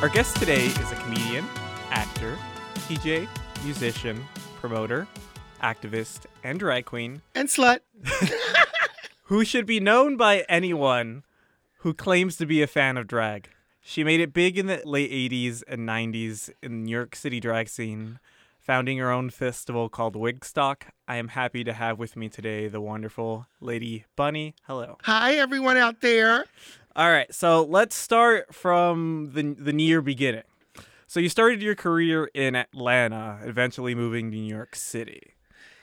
Our guest today is a comedian, actor, DJ, musician, promoter, activist, and drag queen. And slut. Who should be known by anyone who claims to be a fan of drag. She made it big in the late 80s and 90s in the New York City drag scene, founding her own festival called Wigstock. I am happy to have with me today the wonderful Lady Bunny. Hello. Hi, everyone out there. All right, so let's start from the near beginning. So you started your career in Atlanta, eventually moving to New York City.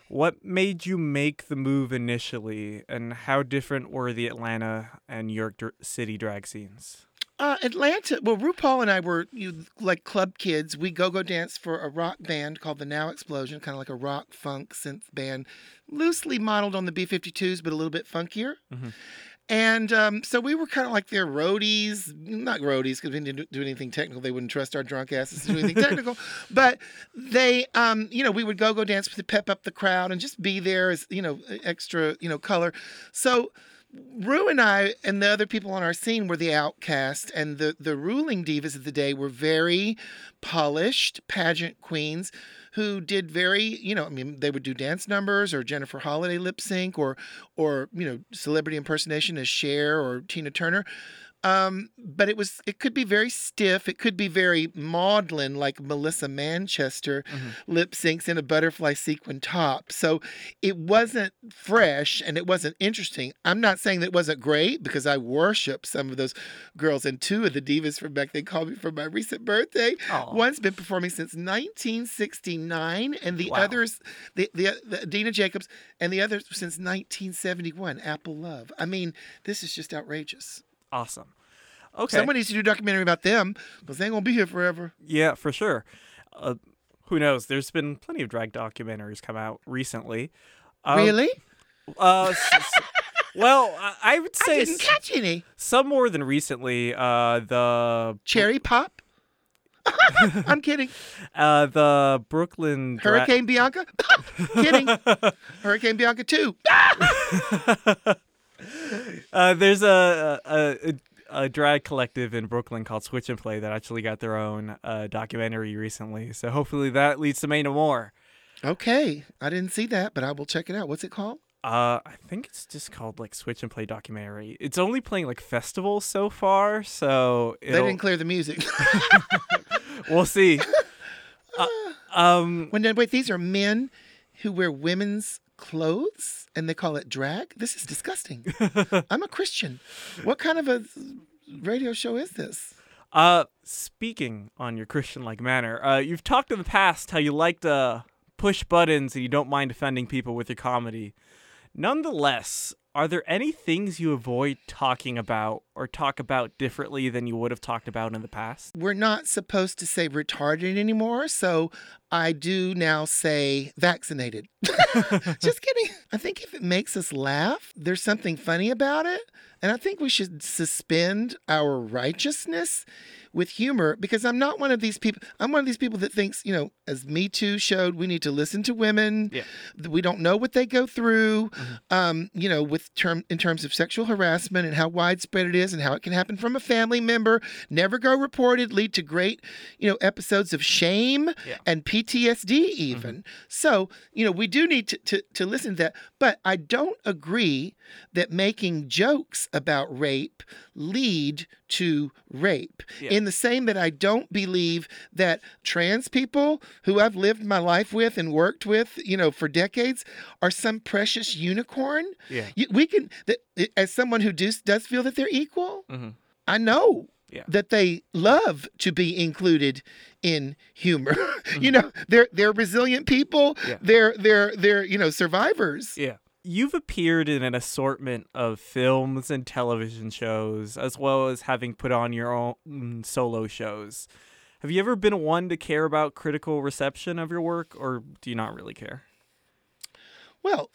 What made you make the move initially, and how different were the Atlanta and New York City drag scenes? Atlanta, well, RuPaul and I were like club kids. We go-go dance for a rock band called the Now Explosion, kind of like a rock, funk, synth band, loosely modeled on the B-52s, but a little bit funkier. Mm-hmm. And so we were kind of like their roadies, not roadies because we didn't do anything technical. They wouldn't trust our drunk asses to do anything technical. But they, we would go dance to pep up the crowd and just be there as, extra, color. So Rue and I and the other people on our scene were the outcast, and the ruling divas of the day were very polished pageant queens who did very, they would do dance numbers or Jennifer Holiday lip sync or celebrity impersonation as Cher or Tina Turner. But it could be very stiff. It could be very maudlin, like Melissa Manchester lip syncs in a butterfly sequin top. So it wasn't fresh and it wasn't interesting. I'm not saying that it wasn't great because I worship some of those girls, and two of the divas from back, they called me for my recent birthday. Aww. One's been performing since 1969 and the others, the Dina Jacobs, and the others since 1971, Apple Love. I mean, this is just outrageous. Awesome. Okay. Someone needs to do a documentary about them because they ain't going to be here forever. Yeah, for sure. Who knows? There's been plenty of drag documentaries come out recently. Really? Well, I would say I didn't catch any. Some more than recently. The Cherry Pop? I'm kidding. The Brooklyn Hurricane Bianca? Kidding. Hurricane Bianca 2. There's a drag collective in Brooklyn called Switch and Play that actually got their own documentary recently. So hopefully that leads to Maine and more. Okay. I didn't see that, but I will check it out. What's it called? I think it's just called like Switch and Play documentary. It's only playing like festivals so far. So they didn't clear the music. We'll see. Wait, these are men who wear women's clothes and they call it drag? This is disgusting. I'm a Christian. What kind of a radio show is this? Speaking on your Christian-like manner, you've talked in the past how you like to push buttons and you don't mind offending people with your comedy. Nonetheless, are there any things you avoid talking about or talk about differently than you would have talked about in the past? We're not supposed to say retarded anymore, so I do now say vaccinated. Just kidding. I think if it makes us laugh, there's something funny about it. And I think we should suspend our righteousness with humor, because I'm not one of these people. I'm one of these people that thinks, as Me Too showed, we need to listen to women. Yeah. We don't know what they go through, in terms of sexual harassment and how widespread it is and how it can happen from a family member. Never go reported, lead to great, episodes of shame and PTSD even. Mm-hmm. So, we do need to listen to that. But I don't agree that making jokes about rape lead to rape, in the same that I don't believe that trans people who I've lived my life with and worked with, for decades are some precious unicorn. Yeah. As someone who does feel that they're equal, I know that they love to be included in humor. They're resilient people. Yeah. They're survivors. Yeah. You've appeared in an assortment of films and television shows, as well as having put on your own solo shows. Have you ever been one to care about critical reception of your work, or do you not really care? Well,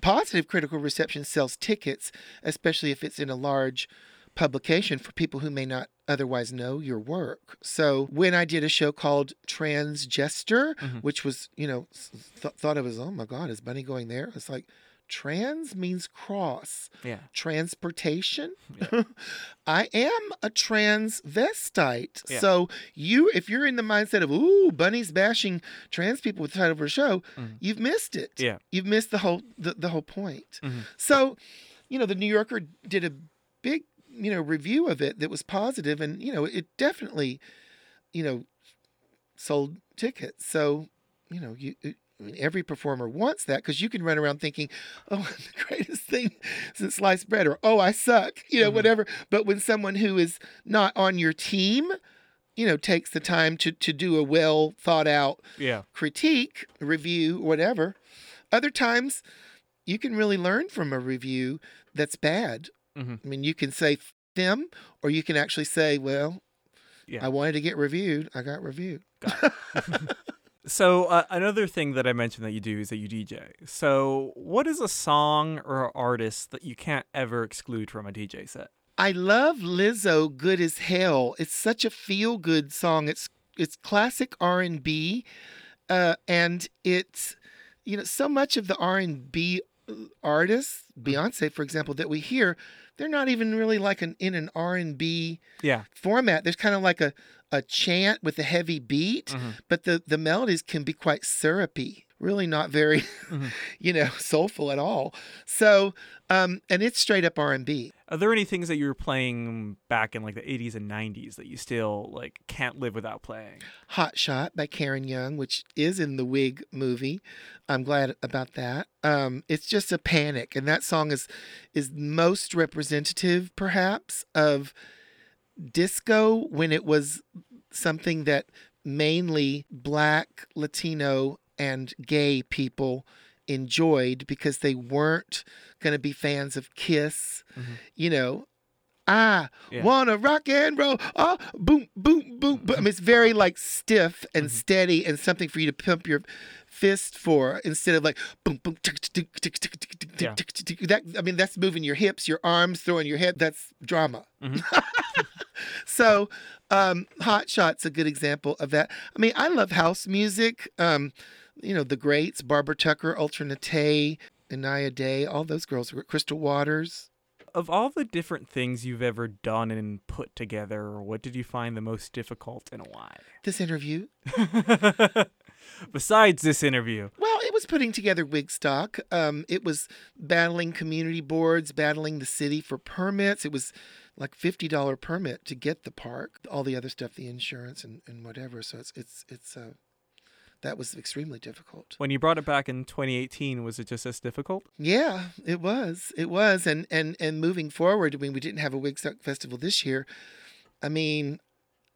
positive critical reception sells tickets, especially if it's in a large publication for people who may not otherwise know your work. So when I did a show called Trans Jester, which was, thought of as, oh my God, is Bunny going there? It's like Trans means cross. Yeah. Transportation. Yeah. I am a transvestite. Yeah. So if you're in the mindset of, ooh, Bunny's bashing trans people with the title of her show, mm-hmm. you've missed it. Yeah. You've missed the whole point. Mm-hmm. So, the New Yorker did a big, review of it that was positive, and, it definitely, sold tickets. So, every performer wants that, because you can run around thinking, oh, I'm the greatest thing since sliced bread, or, oh, I suck, mm-hmm. whatever. But when someone who is not on your team, takes the time to do a well thought out critique, review, whatever. Other times you can really learn from a review that's bad. Mm-hmm. I mean, you can say them, or you can actually say, well, I wanted to get reviewed. I got reviewed. Got it. So another thing that I mentioned that you do is that you DJ. So what is a song or artist that you can't ever exclude from a DJ set? I love Lizzo, Good as Hell. It's such a feel-good song. It's classic R&B, and it's, so much of the R&B artists, Beyonce, for example, that we hear, they're not even really like in an R&B format. There's kind of like a chant with a heavy beat, mm-hmm. but the melodies can be quite syrupy, really not very, mm-hmm. Soulful at all. So, and it's straight up R&B. Are there any things that you were playing back in like the 80s and 90s that you still like can't live without playing? Hot Shot by Karen Young, which is in the Wig movie. I'm glad about that. It's just a panic. And that song is most representative perhaps of disco, when it was something that mainly Black, Latino, and gay people enjoyed, because they weren't going to be fans of Kiss. Mm-hmm. I want to rock and roll. Oh, boom, boom, boom, boom. I mean, it's very like stiff and mm-hmm. steady, and something for you to pump your fist for, instead of like boom, boom, tick, tick, tick, tick, tick, tick, tick, tick. That, I mean, that's moving your hips, your arms, throwing your head. That's drama. Mm-hmm. So, Hot Shot's a good example of that. I mean, I love house music. The greats, Barbara Tucker, Ultra Naté, Inaya Day, all those girls, Crystal Waters. Of all the different things you've ever done and put together, what did you find the most difficult and why? This interview. Besides this interview. Well, it was putting together Wigstock. It was battling community boards, battling the city for permits. It was like $50 permit to get the park. All the other stuff, the insurance and whatever. So it's that was extremely difficult. When you brought it back in 2018, was it just as difficult? Yeah, it was. It was. And moving forward, I mean, we didn't have a Wigstock festival this year. I mean,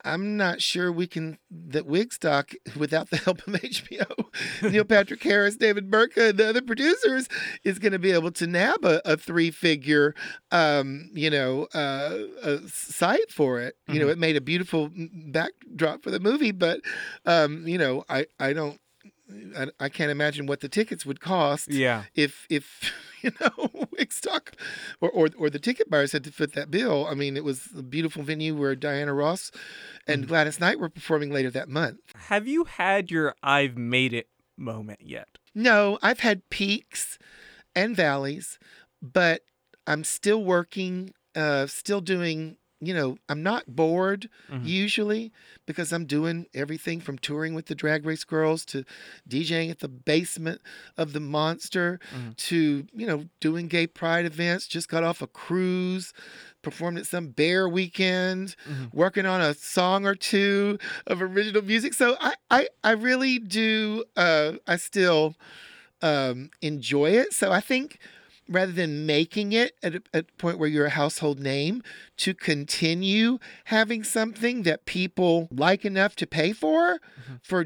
I'm not sure that Wigstock, without the help of HBO, Neil Patrick Harris, David Burka, and the other producers, is going to be able to nab a three-figure, site for it. Mm-hmm. It made a beautiful backdrop for the movie, but, I can't imagine what the tickets would cost. Yeah. If Wigstock or the ticket buyers had to foot that bill. I mean, it was a beautiful venue where Diana Ross and mm-hmm. Gladys Knight were performing later that month. Have you had your I've made it moment yet? No, I've had peaks and valleys, but I'm still working, still doing. I'm not bored mm-hmm. usually, because I'm doing everything from touring with the Drag Race girls to DJing at the basement of the Monster mm-hmm. to, doing gay pride events. Just got off a cruise, performed at some bear weekend, mm-hmm. working on a song or two of original music. So I really do, I still enjoy it. So I think, rather than making it at a point where you're a household name, to continue having something that people like enough to pay for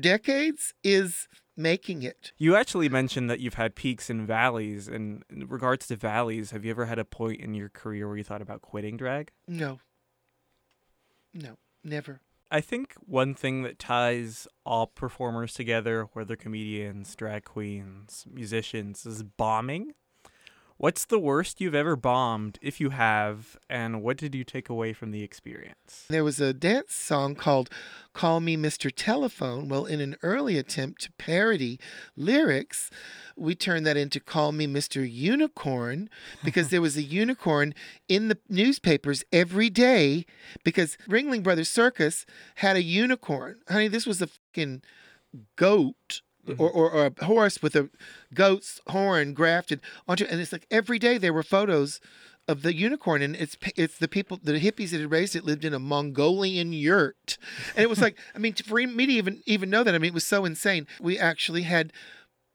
decades is making it. You actually mentioned that you've had peaks and valleys. And in regards to valleys, have you ever had a point in your career where you thought about quitting drag? No, never. I think one thing that ties all performers together, whether comedians, drag queens, musicians, is bombing. What's the worst you've ever bombed, if you have, and what did you take away from the experience? There was a dance song called Call Me Mr. Telephone. Well, in an early attempt to parody lyrics, we turned that into Call Me Mr. Unicorn, because there was a unicorn in the newspapers every day because Ringling Brothers Circus had a unicorn. Honey, this was a fucking goat. Mm-hmm. Or a horse with a goat's horn grafted onto it. And it's like every day there were photos of the unicorn. And it's the people, the hippies that had raised it lived in a Mongolian yurt. And it was like, I mean, for me to even know that, I mean, it was so insane. We actually had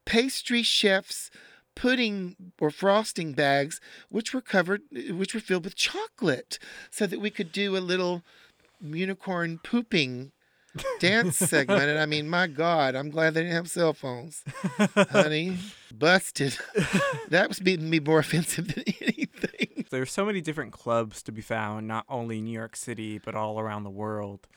pastry chefs' pudding or frosting bags, which were filled with chocolate, so that we could do a little unicorn pooping dance segment. And I mean, my God, I'm glad they didn't have cell phones. Honey, busted. That was beating me more offensive than anything. There's so many different clubs to be found, not only in New York City, but all around the world.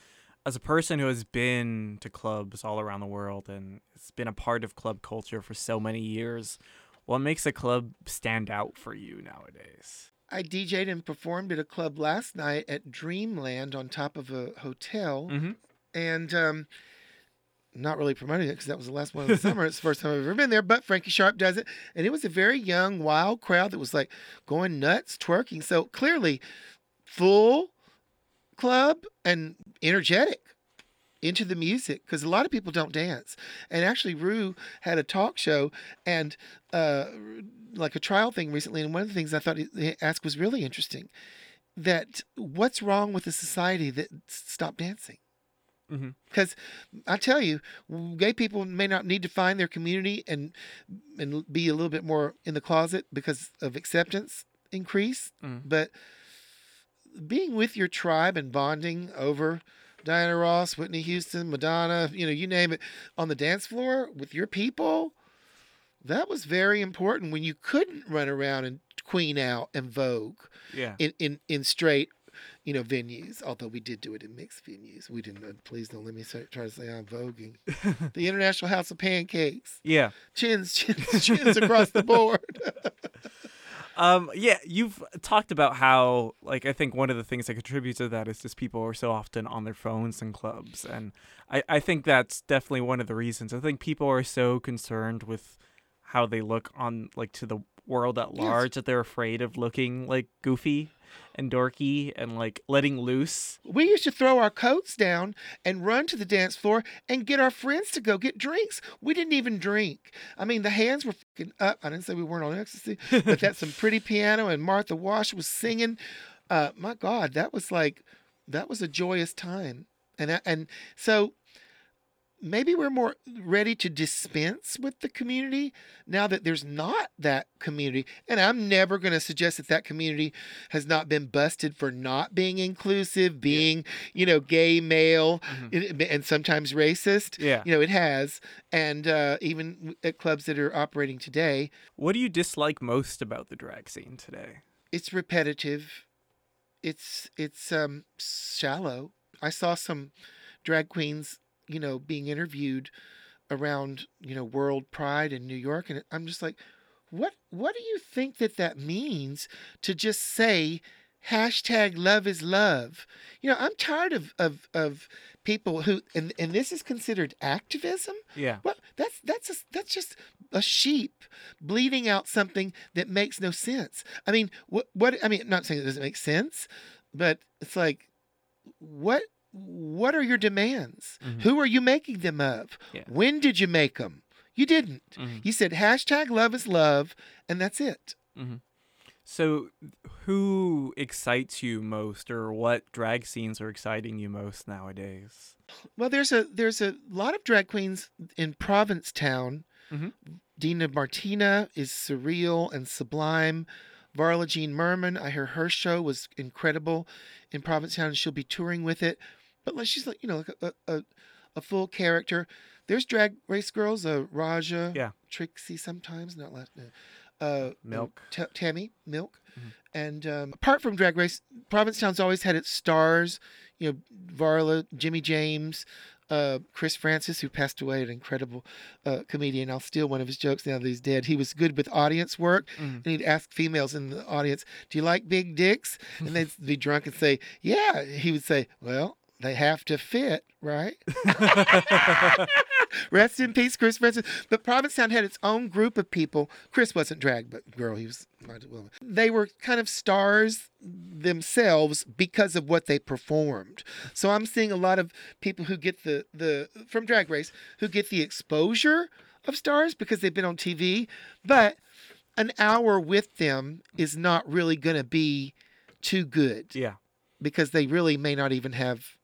As a person who has been to clubs all around the world and has been a part of club culture for so many years, what makes a club stand out for you nowadays? I DJ'd and performed at a club last night at Dreamland on top of a hotel. Mm-hmm. And not really promoting it because that was the last one of the summer. It's the first time I've ever been there, but Frankie Sharp does it. And it was a very young, wild crowd that was like going nuts, twerking. So clearly full club and energetic into the music, because a lot of people don't dance. And actually Rue had a talk show and like a trial thing recently. And one of the things I thought he asked was really interesting, that what's wrong with a society that stopped dancing? Because I tell you, gay people may not need to find their community and be a little bit more in the closet because of acceptance increase. Mm. But being with your tribe and bonding over Diana Ross, Whitney Houston, Madonna, you name it, on the dance floor with your people, that was very important when you couldn't run around and queen out and Vogue in straight venues, although we did do it in mixed venues. We didn't, please don't let me try to say I'm voguing. The International House of Pancakes. Yeah. Chins across the board. You've talked about how, like, I think one of the things that contributes to that is just people are so often on their phones in clubs. And I think that's definitely one of the reasons. I think people are so concerned with how they look on, like, to the world at large, yes, that they're afraid of looking, like, goofy and dorky and like letting loose. We used to throw our coats down and run to the dance floor and get our friends to go get drinks. We didn't even drink. I mean, the hands were fucking up. I didn't say we weren't on ecstasy, but that's some pretty piano and Martha Wash was singing. My God, that was a joyous time. And so maybe we're more ready to dispense with the community now that there's not that community. And I'm never going to suggest that that community has not been busted for not being inclusive, being, gay, male, mm-hmm, and sometimes racist. Yeah. It has. And even at clubs that are operating today. What do you dislike most about the drag scene today? It's repetitive. It's shallow. I saw some drag queens being interviewed around, World Pride in New York. And I'm just like, what do you think that means to just say #LoveIsLove? I'm tired of people who, and this is considered activism. Yeah. Well, that's just a sheep bleeding out something that makes no sense. I mean, I'm not saying it doesn't make sense, but it's like, what are your demands? Mm-hmm. Who are you making them of? Yeah. When did you make them? You didn't. Mm-hmm. You said #LoveIsLove, and that's it. Mm-hmm. So who excites you most, or what drag scenes are exciting you most nowadays? Well, there's a lot of drag queens in Provincetown. Mm-hmm. Dina Martina is surreal and sublime. Varla Jean Merman, I hear her show was incredible in Provincetown, and she'll be touring with it. But she's like, a full character. There's drag race girls, Raja, Trixie sometimes, not last name. Milk. Tammy, Milk. Mm-hmm. And apart from drag race, Provincetown's always had its stars, Varla, Jimmy James, Chris Francis, who passed away, an incredible comedian. I'll steal one of his jokes now that he's dead. He was good with audience work, and he'd ask females in the audience, "Do you like big dicks?" And they'd be drunk and say, "Yeah." He would say, "Well, they have to fit, right?" Rest in peace, Chris Francis. But Provincetown had its own group of people. Chris wasn't drag, but girl, he was. They were kind of stars themselves because of what they performed. So I'm seeing a lot of people who get the from Drag Race who get the exposure of stars because they've been on TV. But an hour with them is not really going to be too good. Yeah, because they really may not even have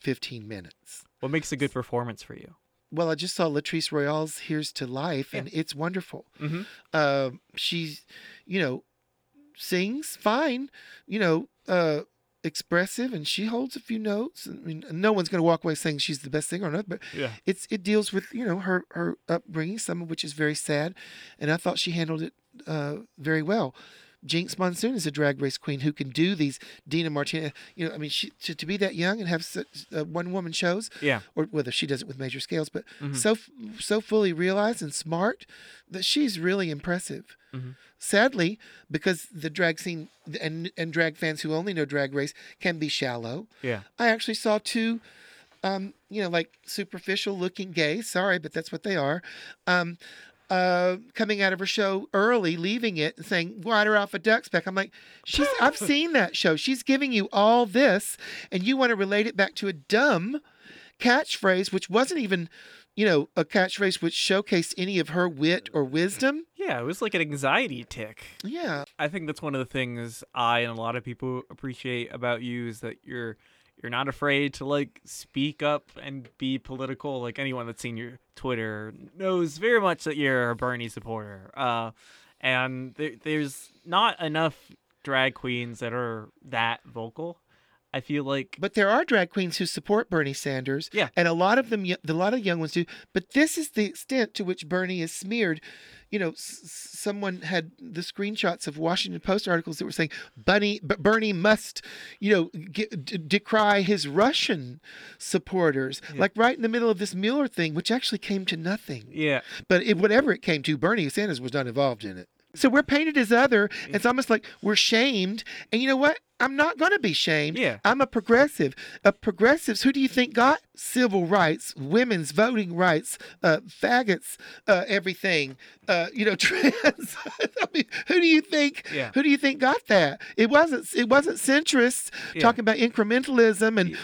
15 minutes. What makes a good performance for you? Well, I just saw Latrice Royale's Here's to Life, and it's wonderful. Mm-hmm. She's, sings fine, expressive, and she holds a few notes. I mean, no one's going to walk away saying she's the best singer on earth, but it deals with, her upbringing, some of which is very sad, and I thought she handled it very well. Jinx Monsoon is a drag race queen who can do these Dina Martina, she, to be that young and have such one-woman shows, or whether she does it with major scales, but so fully realized and smart that she's really impressive. Mm-hmm. Sadly, because the drag scene and drag fans who only know Drag Race can be shallow. Yeah, I actually saw two, superficial-looking gays. Sorry, but that's what they are. Coming out of her show early, leaving it and saying, "Water off a duck's back." I'm like, I've seen that show. She's giving you all this, and you want to relate it back to a dumb catchphrase, which wasn't even, a catchphrase which showcased any of her wit or wisdom. Yeah, it was like an anxiety tick. Yeah. I think that's one of the things I and a lot of people appreciate about you is that you're not afraid to speak up and be political. Anyone that's seen your Twitter knows very much that you're a Bernie supporter. And there's not enough drag queens that are that vocal. I feel like, but there are drag queens who support Bernie Sanders. Yeah, and a lot of them, a lot of young ones do. But this is the extent to which Bernie is smeared. Someone had the screenshots of Washington Post articles that were saying Bernie must, decry his Russian supporters, right in the middle of this Mueller thing, which actually came to nothing. Yeah, but whatever it came to, Bernie Sanders was not involved in it. So we're painted as other. It's almost like we're shamed. And you know what? I'm not going to be shamed. Yeah. I'm a progressive. Progressives, who do you think got civil rights, women's voting rights, faggots, everything, trans? I mean, who do you think got that? It wasn't centrists talking about incrementalism and,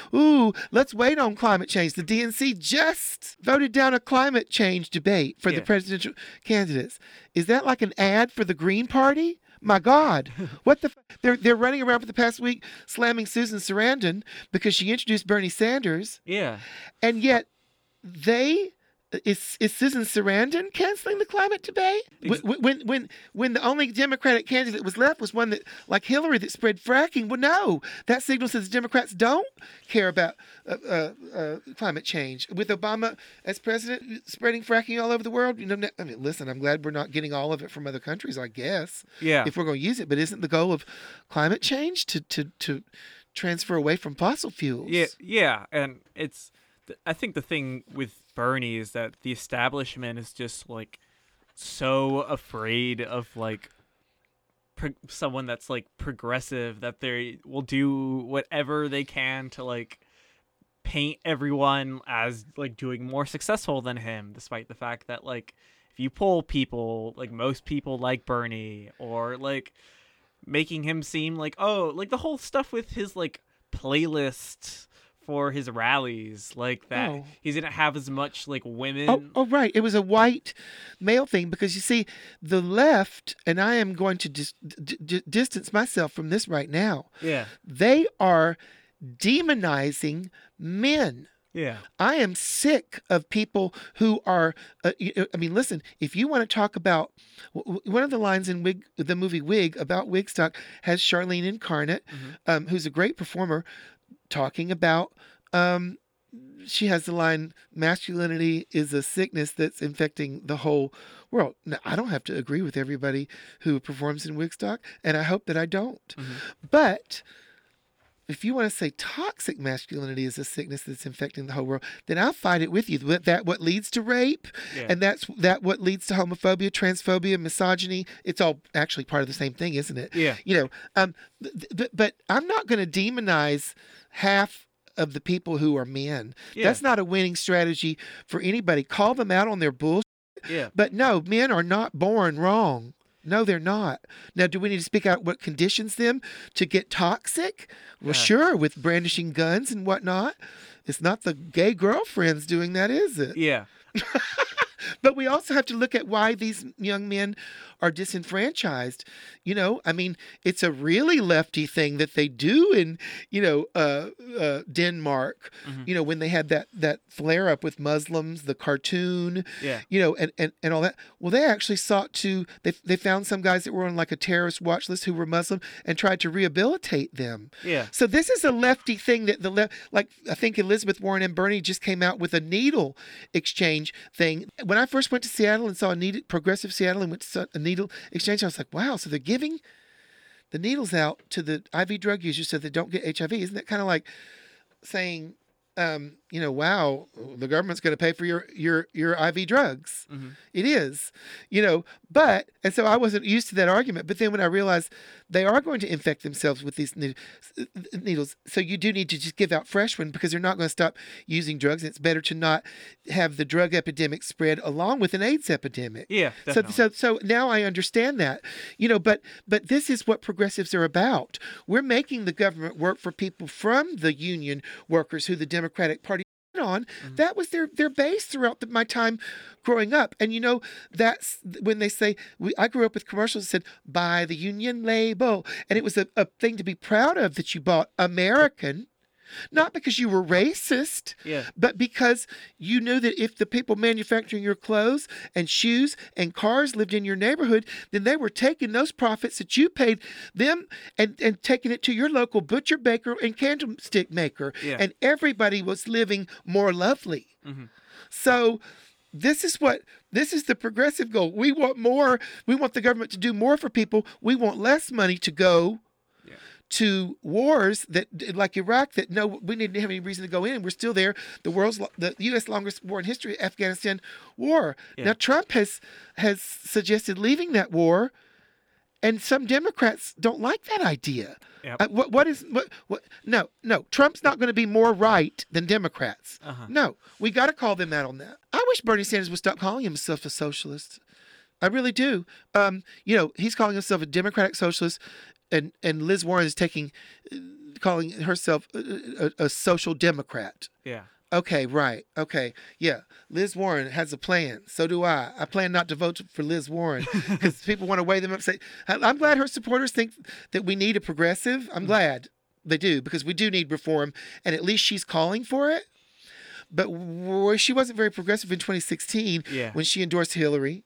let's wait on climate change. The DNC just voted down a climate change debate for the presidential candidates. Is that like an ad for the Green Party? My God, what the? They're running around for the past week slamming Susan Sarandon because she introduced Bernie Sanders. Yeah, and yet is Susan Sarandon canceling the climate debate when the only Democratic candidate that was left was one that like Hillary that spread fracking? Well, no, that signal says Democrats don't care about climate change. With Obama as president, spreading fracking all over the world. I'm glad we're not getting all of it from other countries, I guess. Yeah. If we're going to use it, but isn't the goal of climate change to transfer away from fossil fuels? Yeah, yeah, and it's. I think the thing with Bernie is that the establishment is just so afraid of someone that's progressive that they will do whatever they can to paint everyone as doing more successful than him, despite the fact that if you poll people, most people like Bernie, or making him seem the whole stuff with his playlist for his rallies, he didn't have as much women. Oh, right. It was a white male thing because you see the left, and I am going to distance myself from this right now. Yeah. They are demonizing men. Yeah. I am sick of people who are, listen, if you want to talk about one of the lines in the movie Wig about Wigstock has Charlene Incarnate, who's a great performer, talking about she has the line, masculinity is a sickness that's infecting the whole world. Now, I don't have to agree with everybody who performs in Wigstock, and I hope that I don't. Mm-hmm. But if you want to say toxic masculinity is a sickness that's infecting the whole world, then I'll fight it with you. That what leads to rape, and that's what leads to homophobia, transphobia, misogyny. It's all actually part of the same thing, isn't it? Yeah. You know, but I'm not going to demonize half of the people who are men. Yeah. That's not a winning strategy for anybody. Call them out on their bullshit. Yeah. But no, men are not born wrong. No, they're not. Now, do we need to speak out what conditions them to get toxic? Well, sure, with brandishing guns and whatnot. It's not the gay girlfriends doing that, is it? Yeah. But we also have to look at why these young men are disenfranchised. You know, I mean, it's a really lefty thing that they do in, you know, Denmark, mm-hmm. you know, when they had that flare up with Muslims, the cartoon, you know, and all that. Well, they actually sought to, they found some guys that were on like a terrorist watch list who were Muslim and tried to rehabilitate them. Yeah. So this is a lefty thing that the left, like I think Elizabeth Warren and Bernie just came out with a needle exchange thing. When I first went to Seattle and saw progressive Seattle and went to a needle exchange, I was like, wow, so they're giving the needles out to the IV drug users so they don't get HIV. Isn't that kind of like saying, you know, wow, the government's going to pay for your IV drugs. Mm-hmm. It is, you know, but, and so I wasn't used to that argument. But then when I realized they are going to infect themselves with these needles, so you do need to just give out fresh ones because they're not going to stop using drugs. It's better to not have the drug epidemic spread along with an AIDS epidemic. Yeah, definitely. So now I understand that, you know, but this is what progressives are about. We're making the government work for people from the union workers who the Democratic Party on. Mm-hmm. That was their base throughout my time growing up. And, you know, that's when they say, I grew up with commercials that said, buy the union label. And it was a thing to be proud of that you bought American, not because you were racist, but because you knew that if the people manufacturing your clothes and shoes and cars lived in your neighborhood, then they were taking those profits that you paid them and taking it to your local butcher, baker, and candlestick maker. Yeah. And everybody was living more lovely. Mm-hmm. So this is the progressive goal. We want more. We want the government to do more for people. We want less money to go to wars that, like Iraq, that no, we didn't have any reason to go in. We're still there. The U.S. longest war in history, Afghanistan war. Yeah. Now Trump has suggested leaving that war, and some Democrats don't like that idea. Yep. No, Trump's not going to be more right than Democrats. Uh-huh. No, we got to call them out on that. I wish Bernie Sanders would stop calling himself a socialist. I really do. You know, he's calling himself a democratic socialist. And Liz Warren is calling herself a social democrat. Yeah. Okay, right. Okay, yeah. Liz Warren has a plan. So do I. I plan not to vote for Liz Warren because people want to weigh them up. Say, I'm glad her supporters think that we need a progressive. I'm glad they do because we do need reform, and at least she's calling for it. But she wasn't very progressive in 2016 when she endorsed Hillary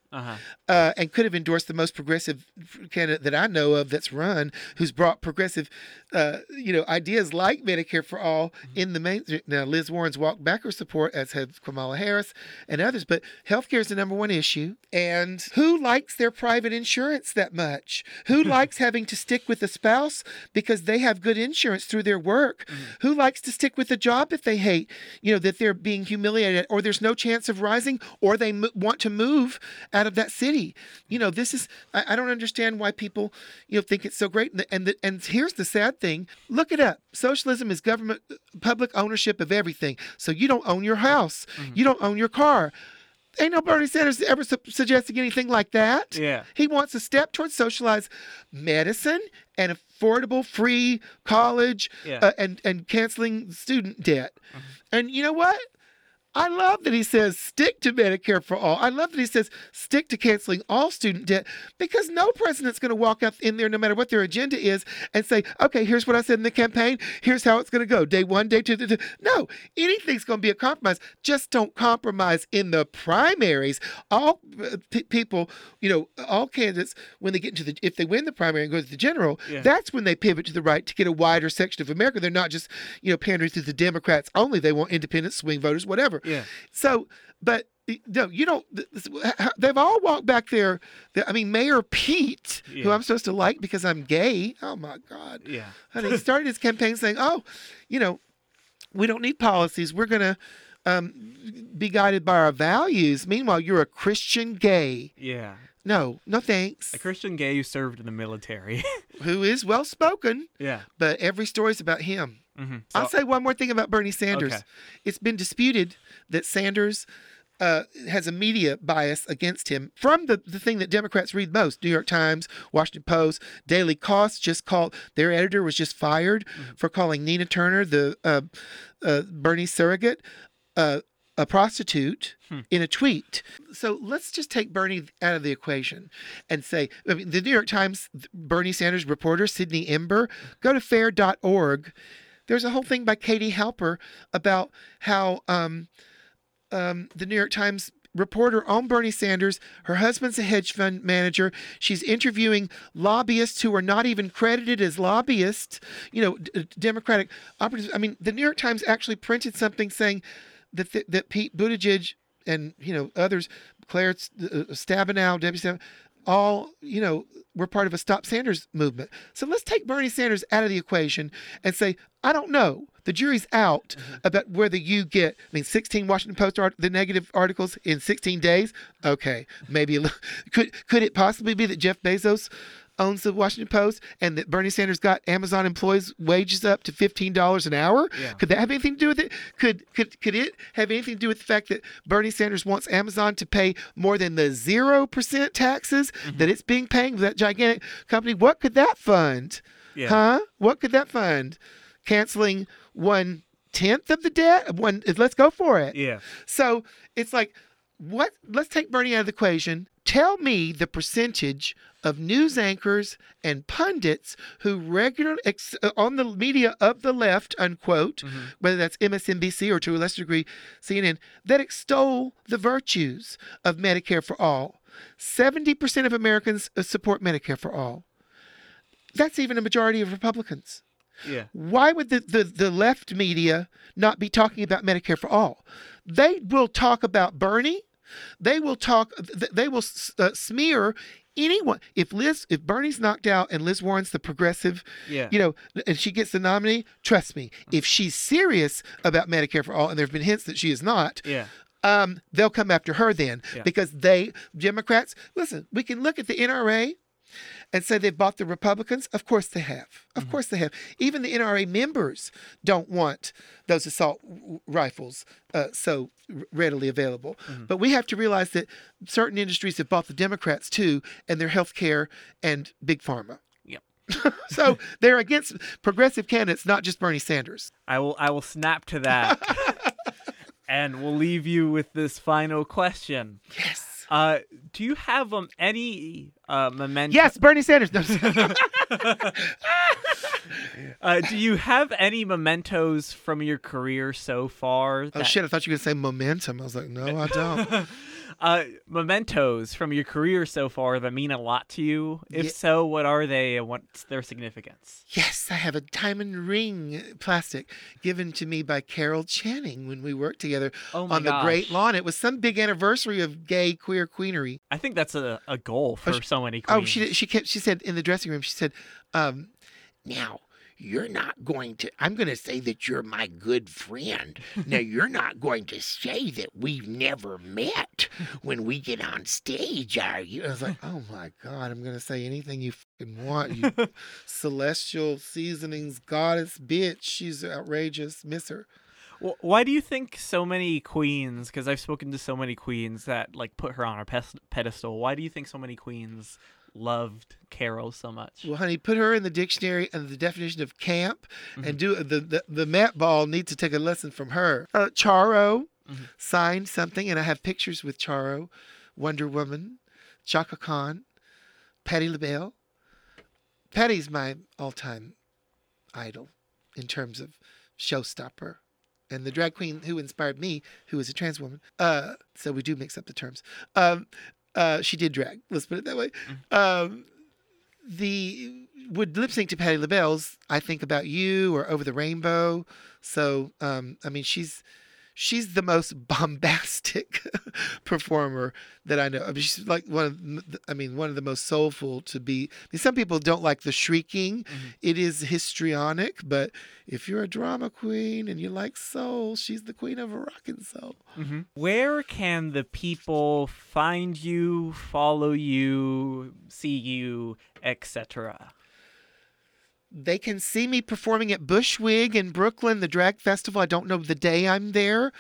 and could have endorsed the most progressive candidate that I know of that's run, who's brought progressive ideas like Medicare for all in the mainstream. Now, Liz Warren's walked back her support, as has Kamala Harris and others. But healthcare is the number one issue. And who likes their private insurance that much? Who likes having to stick with a spouse because they have good insurance through their work? Mm-hmm. Who likes to stick with a job that they hate, you know, that they're being humiliated, or there's no chance of rising, or they want to move out of that city? You know, this is, I don't understand why people, you know, think it's so great. And here's the sad thing. Look it up. Socialism is government, public ownership of everything. So you don't own your house. Mm-hmm. You don't own your car. Ain't no Bernie Sanders ever suggesting anything like that. Yeah. He wants a step towards socialized medicine and affordable free college and canceling student debt. Mm-hmm. And you know what? I love that he says stick to Medicare for all. I love that he says stick to canceling all student debt, because no president's going to walk up in there, no matter what their agenda is, and say, okay, here's what I said in the campaign. Here's how it's going to go. Day one, day two, day two. No, anything's going to be a compromise. Just don't compromise in the primaries. All people, you know, all candidates, when they get into the, if they win the primary and go to the general, that's when they pivot to the right to get a wider section of America. They're not just, you know, pandering to the Democrats only. They want independent swing voters, whatever. Yeah. So, but No, you don't. They've all walked back there. I mean, Mayor Pete, yeah, who I'm supposed to like because I'm gay. Oh my God. Yeah. And he started his campaign saying, "Oh, you know, we don't need policies. We're gonna be guided by our values." Meanwhile, you're a Christian gay. Yeah. No, no thanks. A Christian gay who served in the military, who is well spoken. Yeah. But every story's about him. Mm-hmm. So, I'll say one more thing about Bernie Sanders. Okay. It's been disputed that Sanders has a media bias against him from the thing that Democrats read most, New York Times, Washington Post, Daily Cost, just called, their editor was just fired for calling Nina Turner, the Bernie surrogate, a prostitute in a tweet. So let's just take Bernie out of the equation and say, I mean, the New York Times, Bernie Sanders reporter, Sidney Ember, go to fair.org. There's a whole thing by Katie Halper about how the New York Times reporter on Bernie Sanders, her husband's a hedge fund manager. She's interviewing lobbyists who are not even credited as lobbyists, you know, Democratic operatives. I mean, the New York Times actually printed something saying that that Pete Buttigieg and, you know, others, Claire Stabenow, Debbie Stabenow, all, you know, were part of a Stop Sanders movement. So let's take Bernie Sanders out of the equation and say, I don't know. The jury's out about whether you get, I mean, 16 Washington Post the negative articles in 16 days. Okay, maybe could it possibly be that Jeff Bezos owns the Washington Post and that Bernie Sanders got Amazon employees' wages up to $15 an hour? Yeah. Could that have anything to do with it? Could it have anything to do with the fact that Bernie Sanders wants Amazon to pay more than the 0% taxes that it's being paying for that gigantic company? What could that fund? Yeah. Huh? What could that fund? Canceling 1/10 of the debt? Let's go for it. Yeah. So it's like, what? Let's take Bernie out of the equation. Tell me the percentage of news anchors and pundits who regularly, on the media of the left, unquote, whether that's MSNBC or to a lesser degree CNN, that extol the virtues of Medicare for All. 70% of Americans support Medicare for All. That's even a majority of Republicans. Yeah. Why would the left media not be talking about Medicare for All? They will talk about Bernie. They will talk. They will smear anyone. If Bernie's knocked out and Liz Warren's the progressive, you know, and she gets the nominee, trust me, if she's serious about Medicare for All, and there have been hints that she is not, they'll come after her then because Democrats. Listen, we can look at the NRA and say they've bought the Republicans. Of course they have. Of course they have. Even the NRA members don't want those assault rifles so readily available. But we have to realize that certain industries have bought the Democrats too, and their health care and big pharma. Yep. So they're against progressive candidates, not just Bernie Sanders. I will snap to that. And we'll leave you with this final question. Yes. Do you have any memento? Yes, Bernie Sanders. No. Do you have any mementos from your career so far? Oh shit! I thought you were gonna say momentum. I was like, no, I don't. Mementos from your career so far that mean a lot to you. If so, what are they and what's their significance? Yes, I have a diamond ring, plastic, given to me by Carol Channing when we worked together on the Great Lawn. It was some big anniversary of gay queer queenery. I think that's a goal for so many queens. Oh, she said in the dressing room. She said, "Now." You're not going to, I'm going to say that you're my good friend. Now, you're not going to say that we've never met when we get on stage, are you? I was like, oh my God, I'm going to say anything you fucking want, you celestial seasonings goddess bitch. She's outrageous. Miss her. Well, why do you think so many queens, because I've spoken to so many queens that like put her on her pedestal, why do you think so many queens loved Carol so much? Well, honey, put her in the dictionary and the definition of camp, and do the mat ball needs to take a lesson from her. Charo signed something, and I have pictures with Charo, Wonder Woman, Chaka Khan, Patti LaBelle. Patti's my all-time idol in terms of showstopper, and the drag queen who inspired me, who is a trans woman. So we do mix up the terms. She did drag. Let's put it that way. Would lip sync to Patti LaBelle's "I Think About You" or "Over the Rainbow." So I mean, she's the most bombastic performer that I know. I mean, she's like one of the most soulful to be. I mean, some people don't like the shrieking. Mm-hmm. It is histrionic, but if you're a drama queen and you like soul, she's the queen of a rockin' soul. Mm-hmm. Where can the people find you, follow you, see you, etc.? They can see me performing at Bushwig in Brooklyn, the drag festival. I don't know the day I'm there.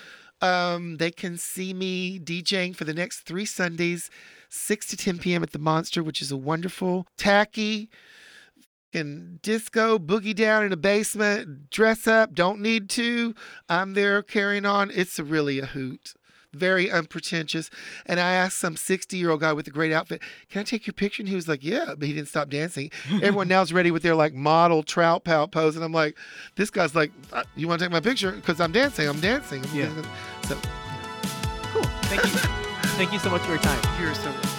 They can see me DJing for the next 3 Sundays, 6 to 10 p.m. at the Monster, which is a wonderful, tacky, and disco, boogie down in a basement, dress up, don't need to. I'm there carrying on. It's really a hoot. Very unpretentious. And I asked some 60-year-old guy with a great outfit, can I take your picture? And he was like, yeah, but he didn't stop dancing. Everyone now's ready with their like model trout pout pose. And I'm like, this guy's like, you want to take my picture? Because I'm dancing. Yeah. So, cool. Thank you. Thank you so much for your time. You're so welcome.